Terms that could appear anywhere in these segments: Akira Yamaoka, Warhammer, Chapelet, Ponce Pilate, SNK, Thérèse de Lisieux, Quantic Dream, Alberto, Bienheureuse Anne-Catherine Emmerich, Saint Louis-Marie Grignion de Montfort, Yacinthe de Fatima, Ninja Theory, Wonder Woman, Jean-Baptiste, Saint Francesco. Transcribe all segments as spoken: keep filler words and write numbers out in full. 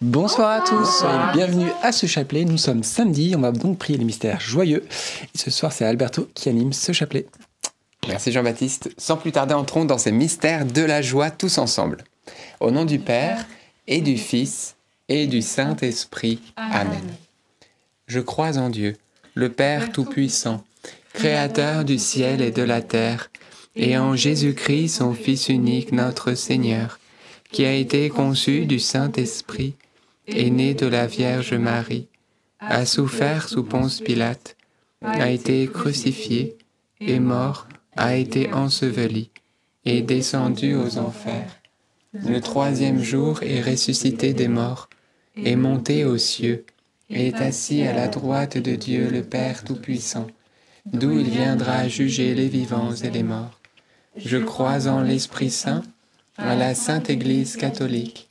Bonsoir à tous, soyez bienvenue à ce chapelet. Nous sommes samedi, on va donc prier les mystères joyeux. Et ce soir, c'est Alberto qui anime ce chapelet. Merci Jean-Baptiste. Sans plus tarder, entrons dans ces mystères de la joie tous ensemble. Au nom du Père et du Fils et du Saint-Esprit. Amen. Je crois en Dieu, le Père Tout-Puissant, Créateur du ciel et de la terre, et en Jésus-Christ, son Fils unique, notre Seigneur, qui a été conçu du Saint-Esprit, est né de la Vierge Marie, a souffert sous Ponce Pilate, a été crucifié, est mort, a été enseveli, est descendu aux enfers. Le troisième jour est ressuscité des morts, est monté aux cieux, est assis à la droite de Dieu le Père Tout-Puissant, d'où il viendra juger les vivants et les morts. Je crois en l'Esprit Saint, à la Sainte Église catholique,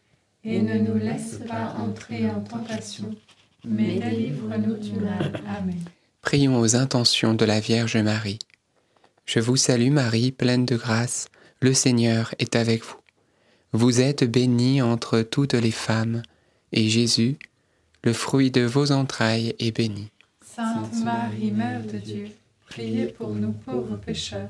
Et ne nous laisse pas entrer en tentation, mais délivre-nous du mal. Amen. Prions aux intentions de la Vierge Marie. Je vous salue Marie, pleine de grâce, le Seigneur est avec vous. Vous êtes bénie entre toutes les femmes, et Jésus, le fruit de vos entrailles, est béni. Sainte Marie, Mère de Dieu, priez pour nous pauvres pécheurs,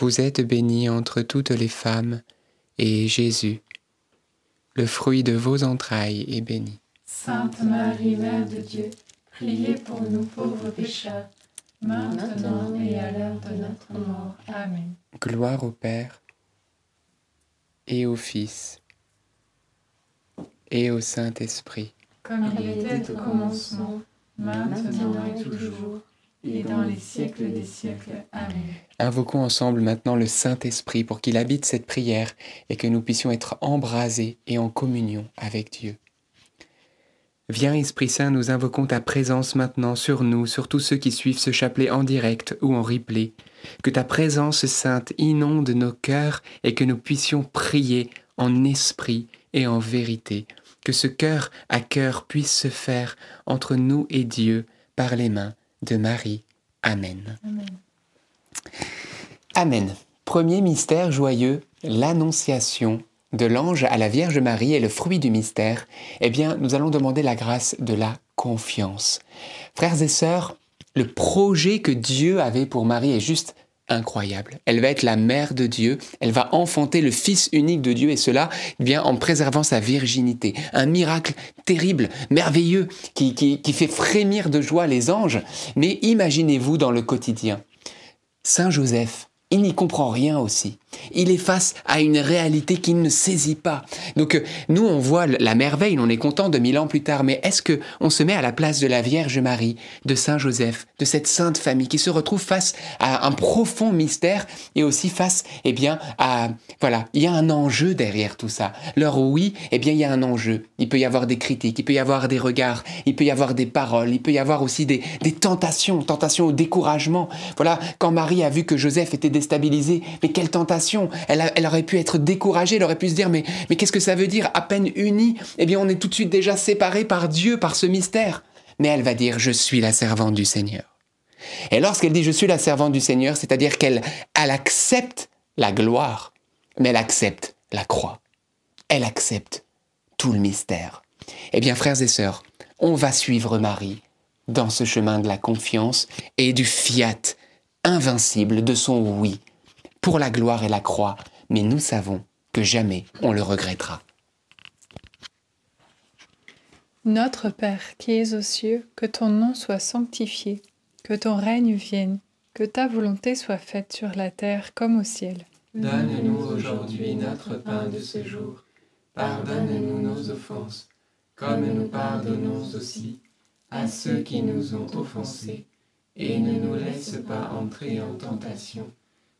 Vous êtes bénie entre toutes les femmes, et Jésus, le fruit de vos entrailles, est béni. Sainte Marie, Mère de Dieu, priez pour nous pauvres pécheurs, maintenant et à l'heure de notre mort. Amen. Gloire au Père, et au Fils, et au Saint-Esprit. Comme il était au commencement, maintenant et toujours, et dans les siècles des siècles. Amen. Invoquons ensemble maintenant le Saint-Esprit pour qu'il habite cette prière et que nous puissions être embrasés et en communion avec Dieu. Viens Esprit Saint, nous invoquons ta présence maintenant sur nous, sur tous ceux qui suivent ce chapelet en direct ou en replay. Que ta présence sainte inonde nos cœurs et que nous puissions prier en esprit et en vérité, que ce cœur à cœur puisse se faire entre nous et Dieu par les mains de Marie. Amen. Amen. Amen. Premier mystère joyeux, l'Annonciation de l'ange à la Vierge Marie est le fruit du mystère. Eh bien, nous allons demander la grâce de la confiance. Frères et sœurs, le projet que Dieu avait pour Marie est juste incroyable. Elle va être la mère de Dieu, elle va enfanter le Fils unique de Dieu et cela eh bien, en préservant sa virginité. Un miracle terrible, merveilleux, qui, qui, qui fait frémir de joie les anges. Mais imaginez-vous dans le quotidien. Saint Joseph, il n'y comprend rien aussi. Il est face à une réalité qu'il ne saisit pas. Donc nous, on voit la merveille, on est content de mille ans plus tard, mais est-ce qu'on se met à la place de la Vierge Marie, de Saint Joseph, de cette sainte famille qui se retrouve face à un profond mystère et aussi face, eh bien, à... Voilà, il y a un enjeu derrière tout ça. Leur oui, eh bien, il y a un enjeu. Il peut y avoir des critiques, il peut y avoir des regards, il peut y avoir des paroles, il peut y avoir aussi des, des tentations, tentations au découragement. Voilà, quand Marie a vu que Joseph était déstabilisé, mais quelle tentation! Elle, a, elle aurait pu être découragée, elle aurait pu se dire mais, mais qu'est-ce que ça veut dire à peine unis? Eh bien on est tout de suite déjà séparés par Dieu, par ce mystère. Mais elle va dire je suis la servante du Seigneur. Et lorsqu'elle dit je suis la servante du Seigneur, c'est-à-dire qu'elle elle accepte la gloire, mais elle accepte la croix. Elle accepte tout le mystère. Eh bien frères et sœurs, on va suivre Marie dans ce chemin de la confiance et du fiat invincible de son oui. Pour la gloire et la croix, mais nous savons que jamais on le regrettera. Notre Père qui es aux cieux, que ton nom soit sanctifié, que ton règne vienne, que ta volonté soit faite sur la terre comme au ciel. Donne-nous aujourd'hui notre pain de ce jour. Pardonne-nous nos offenses, comme nous pardonnons aussi à ceux qui nous ont offensés. Et ne nous laisse pas entrer en tentation,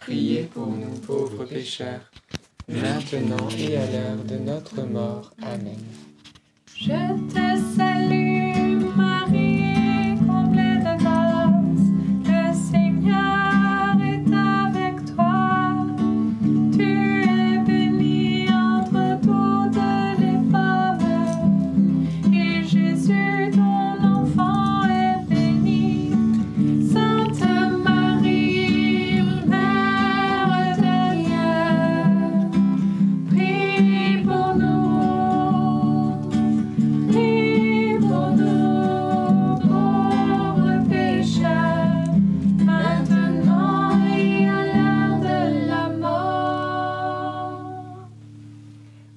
priez pour nous pauvres pécheurs, maintenant et à l'heure de notre mort. Amen. Je te salue, Marie, comblée de grâce, le Seigneur est avec toi. Tu es bénie entre toutes les femmes, et Jésus, ton enfant, est béni. Sainte Marie, Mère de Dieu, prie pour nous.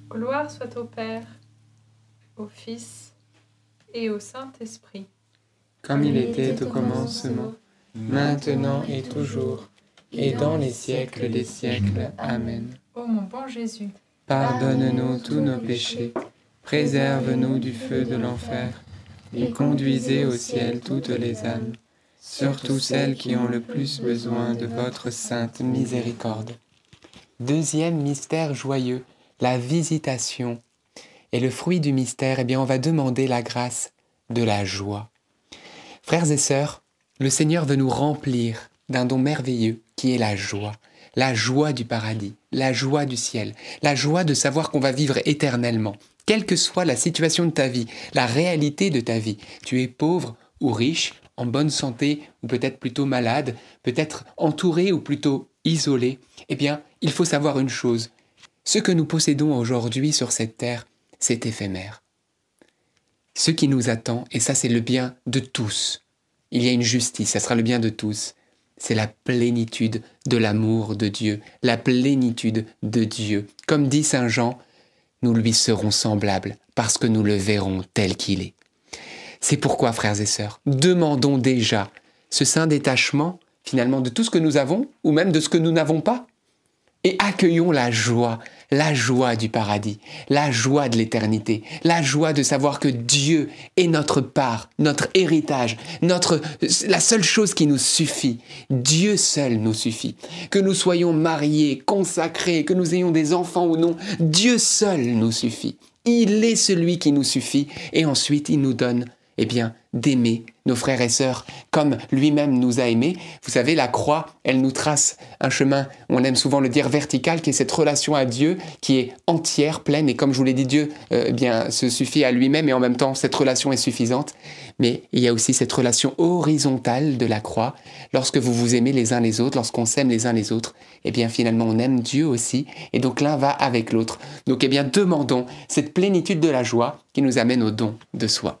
Gloire soit au Père, au Fils et au Saint-Esprit. Comme il était au commencement, maintenant et toujours, et dans les siècles des siècles. Amen. Ô mon bon Jésus, pardonne-nous tous nos péchés, préserve-nous du feu de l'enfer, et conduisez au ciel toutes les âmes, surtout celles qui ont le plus besoin de votre sainte miséricorde. Deuxième mystère joyeux, la visitation. Et le fruit du mystère, eh bien, on va demander la grâce de la joie. Frères et sœurs, le Seigneur veut nous remplir d'un don merveilleux qui est la joie. La joie du paradis, la joie du ciel, la joie de savoir qu'on va vivre éternellement. Quelle que soit la situation de ta vie, la réalité de ta vie, tu es pauvre ou riche, en bonne santé ou peut-être plutôt malade, peut-être entouré ou plutôt isolé, eh bien, il faut savoir une chose. Ce que nous possédons aujourd'hui sur cette terre, c'est éphémère. Ce qui nous attend, et ça c'est le bien de tous, il y a une justice, ça sera le bien de tous, c'est la plénitude de l'amour de Dieu, la plénitude de Dieu. Comme dit Saint Jean, nous lui serons semblables parce que nous le verrons tel qu'il est. C'est pourquoi, frères et sœurs, demandons déjà ce saint détachement, finalement, de tout ce que nous avons ou même de ce que nous n'avons pas. Et accueillons la joie, la joie du paradis, la joie de l'éternité, la joie de savoir que Dieu est notre part, notre héritage, notre, la seule chose qui nous suffit. Dieu seul nous suffit. Que nous soyons mariés, consacrés, que nous ayons des enfants ou non, Dieu seul nous suffit. Il est celui qui nous suffit et ensuite il nous donne, eh bien, d'aimer nos frères et sœurs comme lui-même nous a aimés. Vous savez, la croix, elle nous trace un chemin, on aime souvent le dire vertical, qui est cette relation à Dieu qui est entière, pleine. Et comme je vous l'ai dit, Dieu euh, eh bien, se suffit à lui-même et en même temps, cette relation est suffisante. Mais il y a aussi cette relation horizontale de la croix. Lorsque vous vous aimez les uns les autres, lorsqu'on s'aime les uns les autres, eh bien finalement, on aime Dieu aussi. Et donc l'un va avec l'autre. Donc eh bien, demandons cette plénitude de la joie qui nous amène au don de soi.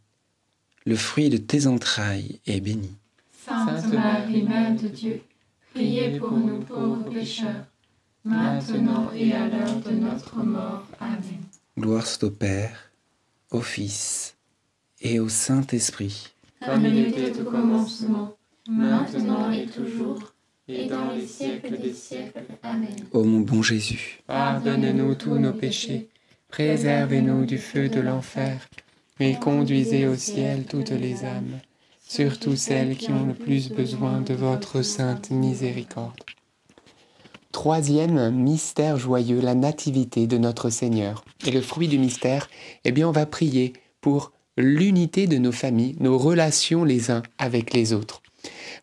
le fruit de tes entrailles, est béni. Sainte Marie, Mère de Dieu, priez pour nous pauvres pécheurs, maintenant et à l'heure de notre mort. Amen. Gloire soit au Père, au Fils et au Saint-Esprit. Comme il était au commencement, maintenant et toujours, et dans les siècles des siècles. Amen. Ô mon bon Jésus, pardonne-nous tous nos péchés, préservez-nous du feu de l'enfer, et conduisez au ciel toutes les âmes, surtout celles qui ont le plus besoin de votre sainte miséricorde. Troisième mystère joyeux, la nativité de notre Seigneur. Et le fruit du mystère, eh bien on va prier pour l'unité de nos familles, nos relations les uns avec les autres.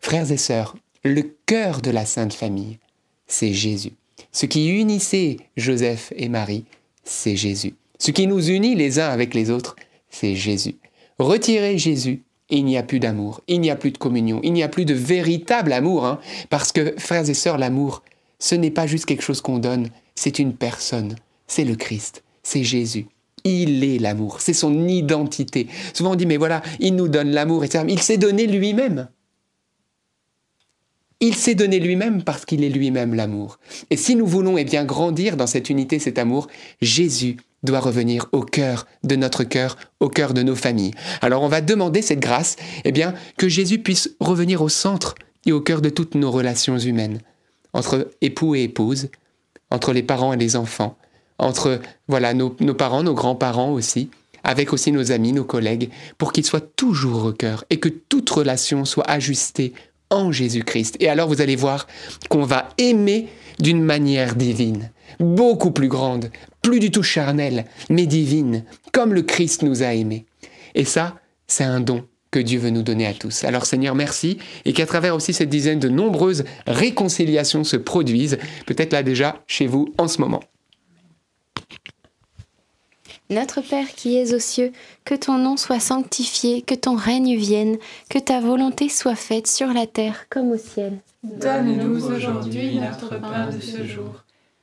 Frères et sœurs, le cœur de la Sainte Famille, c'est Jésus. Ce qui unissait Joseph et Marie, c'est Jésus. Ce qui nous unit les uns avec les autres, c'est Jésus. Retirez Jésus, et il n'y a plus d'amour, il n'y a plus de communion, il n'y a plus de véritable amour, hein, parce que, frères et sœurs, l'amour, ce n'est pas juste quelque chose qu'on donne, c'est une personne, c'est le Christ, c'est Jésus. Il est l'amour, c'est son identité. Souvent on dit, mais voilà, il nous donne l'amour, et cetera. Il s'est donné lui-même. Il s'est donné lui-même parce qu'il est lui-même l'amour. Et si nous voulons eh bien, grandir dans cette unité, cet amour, Jésus doit revenir au cœur de notre cœur, au cœur de nos familles. Alors on va demander cette grâce, eh bien, que Jésus puisse revenir au centre et au cœur de toutes nos relations humaines. Entre époux et épouse, entre les parents et les enfants, entre voilà, nos, nos parents, nos grands-parents aussi, avec aussi nos amis, nos collègues, pour qu'ils soient toujours au cœur et que toute relation soit ajustée en Jésus-Christ. Et alors vous allez voir qu'on va aimer d'une manière divine, beaucoup plus grande, plus du tout charnelle, mais divine, comme le Christ nous a aimés. Et ça, c'est un don que Dieu veut nous donner à tous. Alors Seigneur, merci, et qu'à travers aussi cette dizaine de nombreuses réconciliations se produisent, peut-être là déjà chez vous en ce moment. Notre Père qui es aux cieux, que ton nom soit sanctifié, que ton règne vienne, que ta volonté soit faite sur la terre comme au ciel. Donne-nous aujourd'hui notre pain de ce jour.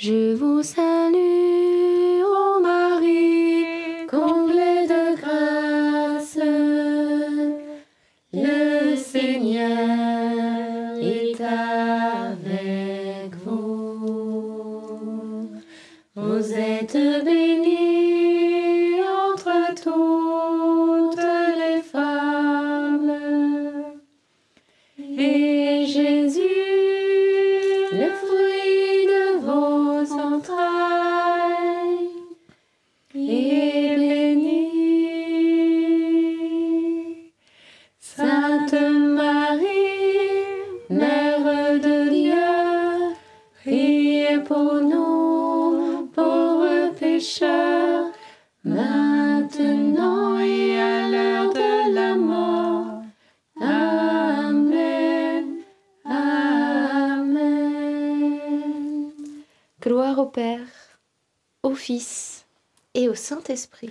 Je vous salue, ô Marie, comblée de grâce. Le Seigneur est avec vous. Vous êtes bénie entre toutes les femmes. Et Jésus, le fruit de vos entrailles, est béni. Sainte Marie, Mère de Dieu, priez pour nous, pauvres pécheurs, maintenant et à l'heure de la mort. Amen. Amen. Gloire au Père, au Fils et au Saint-Esprit.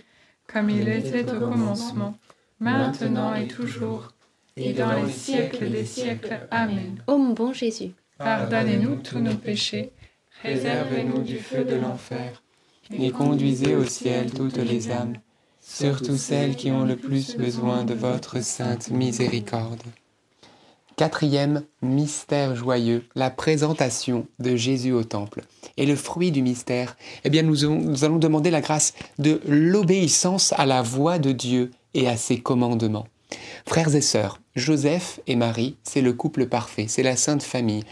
Comme il était au commencement, maintenant et toujours, et dans les siècles des siècles. Amen. Ô mon bon Jésus, pardonnez-nous tous nos péchés, réservez-nous du feu de l'enfer, et conduisez au ciel toutes les âmes, surtout celles qui ont le plus besoin de votre sainte miséricorde. Quatrième mystère joyeux, la présentation de Jésus au temple. Et le fruit du mystère, eh bien nous, nous allons demander la grâce de l'obéissance à la voix de Dieu et à ses commandements. Frères et sœurs, Joseph et Marie, c'est le couple parfait, c'est la Sainte Famille.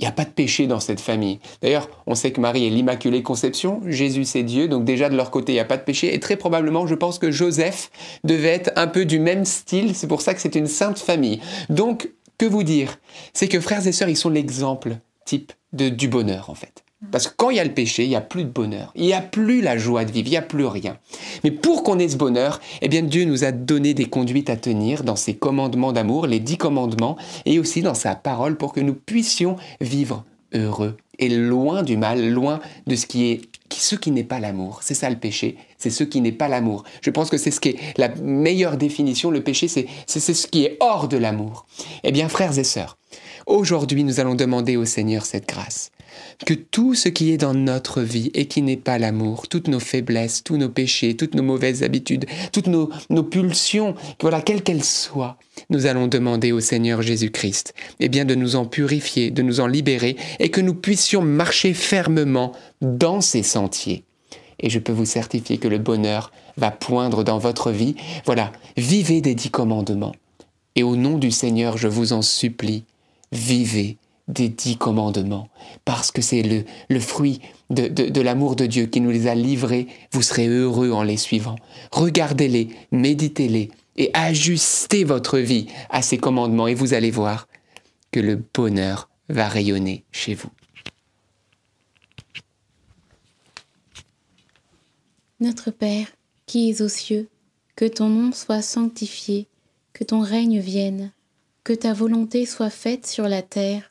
Il n'y a pas de péché dans cette famille. D'ailleurs, on sait que Marie est l'Immaculée Conception, Jésus c'est Dieu, donc déjà de leur côté, il n'y a pas de péché. Et très probablement, je pense que Joseph devait être un peu du même style, c'est pour ça que c'est une sainte famille. Donc, que vous dire? C'est que frères et sœurs, ils sont l'exemple type de, du bonheur en fait. Parce que quand il y a le péché, il n'y a plus de bonheur, il n'y a plus la joie de vivre, il n'y a plus rien. Mais pour qu'on ait ce bonheur, eh bien Dieu nous a donné des conduites à tenir dans ses commandements d'amour, les dix commandements, et aussi dans sa parole pour que nous puissions vivre heureux et loin du mal, loin de ce qui est ce qui n'est pas l'amour. C'est ça le péché, c'est ce qui n'est pas l'amour. Je pense que c'est ce qui est la meilleure définition, le péché, c'est ce qui est hors de l'amour. Eh bien frères et sœurs, aujourd'hui nous allons demander au Seigneur cette grâce. Que tout ce qui est dans notre vie et qui n'est pas l'amour, toutes nos faiblesses, tous nos péchés, toutes nos mauvaises habitudes, toutes nos, nos pulsions, voilà, quelles qu'elles soient, nous allons demander au Seigneur Jésus-Christ eh bien, de nous en purifier, de nous en libérer et que nous puissions marcher fermement dans ces sentiers. Et je peux vous certifier que le bonheur va poindre dans votre vie. Voilà, vivez des dix commandements. Et au nom du Seigneur, je vous en supplie, vivez des dix commandements, parce que c'est le, le fruit de, de, de l'amour de Dieu qui nous les a livrés, vous serez heureux en les suivant. Regardez-les, méditez-les et ajustez votre vie à ces commandements et vous allez voir que le bonheur va rayonner chez vous. Notre Père, qui es aux cieux, que ton nom soit sanctifié, que ton règne vienne, que ta volonté soit faite sur la terre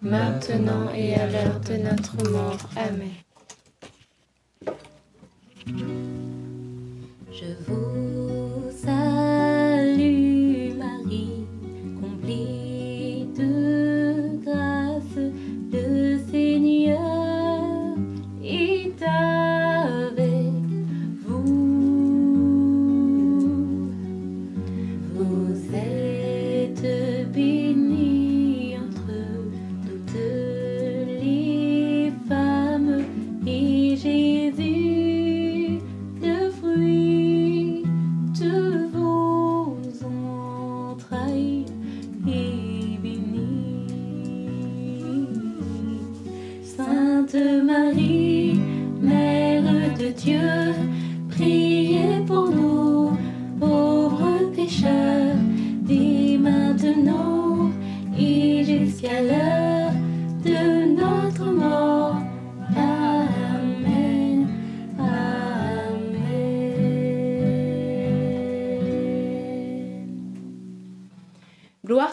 maintenant et à l'heure de notre mort. Amen. Je vous salue Marie, remplie de grâce, le Seigneur est avec vous. Vous êtes bénie entre toutes les femmes, et Jésus, le fruit de vos entrailles, et béni. Sainte Marie, Mère de Dieu, priez pour nous, pauvres pécheurs, dès maintenant et jusqu'à l'heure de notre mort. Amen. Amen. Gloire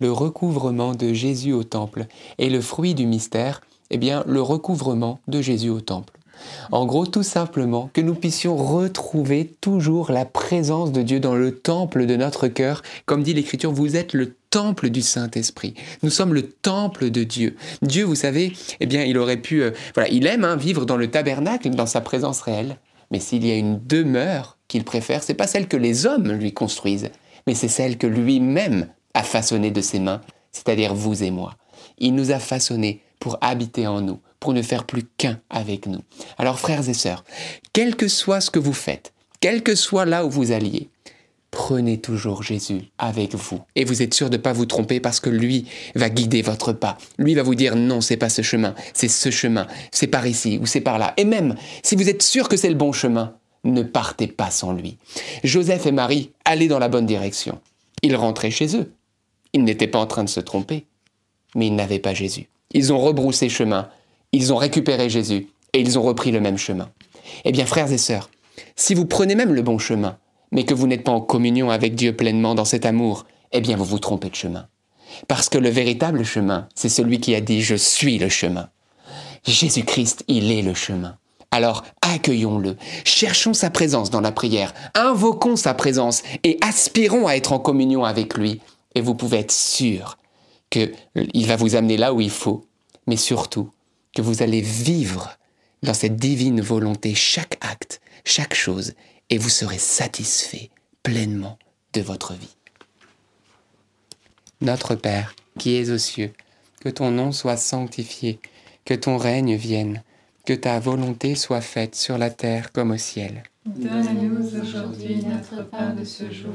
le recouvrement de Jésus au temple. Et le fruit du mystère, eh bien, le recouvrement de Jésus au temple. En gros, tout simplement, que nous puissions retrouver toujours la présence de Dieu dans le temple de notre cœur. Comme dit l'Écriture, vous êtes le temple du Saint-Esprit. Nous sommes le temple de Dieu. Dieu, vous savez, eh bien, il aurait pu... Euh, voilà, il aime hein, vivre dans le tabernacle, dans sa présence réelle. Mais s'il y a une demeure qu'il préfère, c'est pas celle que les hommes lui construisent, mais c'est celle que lui-même a façonnée de ses mains, c'est-à-dire vous et moi. Il nous a façonnés pour habiter en nous, pour ne faire plus qu'un avec nous. Alors frères et sœurs, quel que soit ce que vous faites, quel que soit là où vous alliez, prenez toujours Jésus avec vous. Et vous êtes sûr de ne pas vous tromper parce que lui va guider votre pas. Lui va vous dire non, c'est pas ce chemin, c'est ce chemin, c'est par ici ou c'est par là. Et même si vous êtes sûr que c'est le bon chemin, ne partez pas sans lui. Joseph et Marie allaient dans la bonne direction. Ils rentraient chez eux. Ils n'étaient pas en train de se tromper, mais ils n'avaient pas Jésus. Ils ont rebroussé chemin, ils ont récupéré Jésus et ils ont repris le même chemin. Eh bien, frères et sœurs, si vous prenez même le bon chemin, mais que vous n'êtes pas en communion avec Dieu pleinement dans cet amour, eh bien, vous vous trompez de chemin. Parce que le véritable chemin, c'est celui qui a dit « Je suis le chemin ». Jésus-Christ, il est le chemin. Alors, accueillons-le, cherchons sa présence dans la prière, invoquons sa présence et aspirons à être en communion avec lui. Et vous pouvez être sûr qu'il va vous amener là où il faut, mais surtout que vous allez vivre dans cette divine volonté chaque acte, chaque chose, et vous serez satisfait pleinement de votre vie. Notre Père, qui es aux cieux, que ton nom soit sanctifié, que ton règne vienne, que ta volonté soit faite sur la terre comme au ciel. Donne-nous aujourd'hui notre pain de ce jour.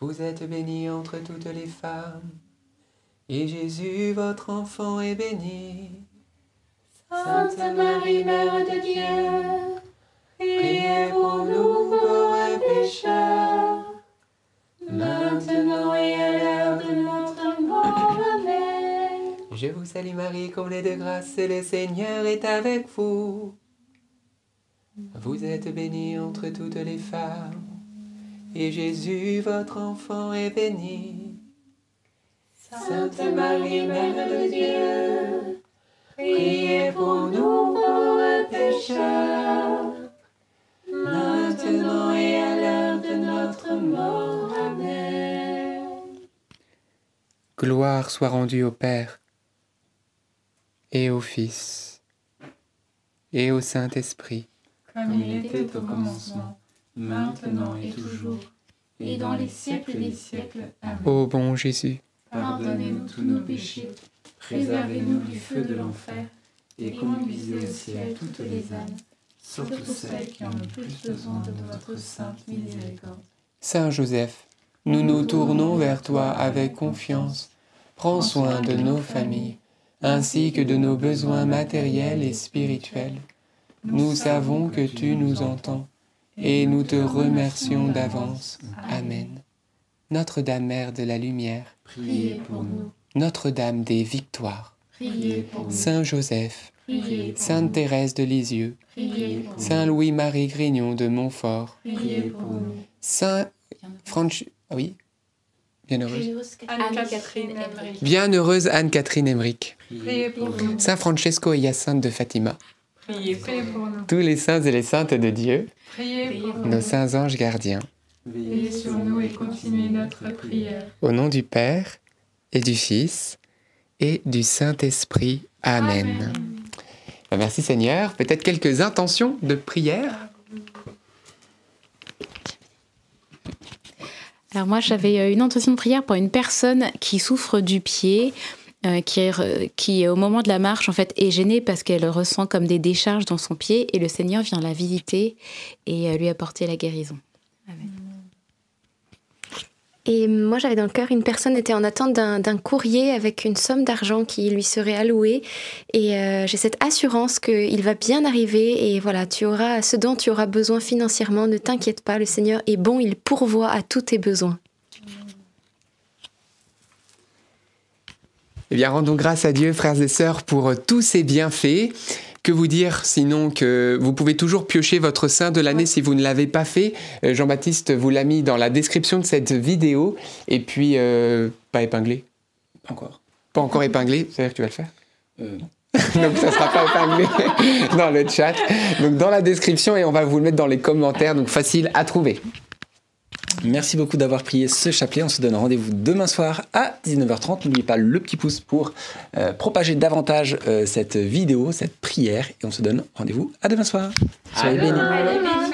Vous êtes bénie entre toutes les femmes, et Jésus, votre enfant, est béni. Sainte Marie, Mère de Dieu, priez pour nous pauvres pécheurs, maintenant et à l'heure de notre mort. Amen. Je vous salue Marie, comblée de grâce, le Seigneur est avec vous. Vous êtes bénie entre toutes les femmes, et Jésus, votre enfant, est béni. Sainte Marie, Mère de Dieu, priez pour nous pauvres pécheurs, maintenant et à l'heure de notre mort. Amen. Gloire soit rendue au Père, et au Fils, et au Saint-Esprit, comme il était au commencement, maintenant et toujours, et dans les siècles des siècles. Amen. Ô bon Jésus, pardonnez-nous tous nos péchés, préservez-nous du feu de l'enfer, et conduisez au ciel toutes les âmes, surtout celles qui en ont plus besoin de votre sainte miséricorde. Saint Joseph, nous nous tournons vers toi avec confiance. Prends soin de nos familles, ainsi que de nos besoins matériels et spirituels. Nous savons que tu nous entends, et nous te remercions d'avance. Amen. Notre-Dame, Mère de la Lumière, priez pour nous. Notre-Dame des Victoires, priez pour nous. Saint Joseph, priez pour Sainte nous. Thérèse de Lisieux, priez pour Saint Louis-Marie Grignion de Montfort, priez pour nous. Saint Francesco, ah oui, Bienheureuse Anne-Catherine Emmerich, Bienheureuse Anne-Catherine Emmerich, priez pour nous. Saint Francesco et Yacinthe de Fatima, priez pour nous. Tous les saints et les saintes de Dieu, priez pour nos nous. Saints anges gardiens, veillez sur nous et continuez notre prière. Au nom du Père, et du Fils, et du Saint-Esprit. Amen. Amen. Merci Seigneur. Peut-être quelques intentions de prière. Alors moi, j'avais une intention de prière pour une personne qui souffre du pied, euh, qui, est, qui au moment de la marche en fait est gênée parce qu'elle ressent comme des décharges dans son pied, et le Seigneur vient la visiter et euh, lui apporter la guérison. Amen. Et moi, j'avais dans le cœur, une personne était en attente d'un, d'un courrier avec une somme d'argent qui lui serait allouée. Et euh, j'ai cette assurance qu'il va bien arriver. Et voilà, tu auras ce dont tu auras besoin financièrement. Ne t'inquiète pas, le Seigneur est bon, il pourvoit à tous tes besoins. Eh bien, rendons grâce à Dieu, frères et sœurs, pour tous ses bienfaits. Que vous dire sinon que vous pouvez toujours piocher votre saint de l'année, ouais, si vous ne l'avez pas fait. Jean-Baptiste vous l'a mis dans la description de cette vidéo. Et puis, euh, pas épinglé. Encore. Pas encore épinglé, c'est-à-dire que tu vas le faire ? euh, Non. Donc ça ne sera pas épinglé dans le chat. Donc dans la description, et on va vous le mettre dans les commentaires, donc facile à trouver. Merci beaucoup d'avoir prié ce chapelet. On se donne rendez-vous demain soir à dix-neuf heures trente. N'oubliez pas le petit pouce pour euh, propager davantage euh, cette vidéo, cette prière. Et on se donne rendez-vous à demain soir. Soyez bénis.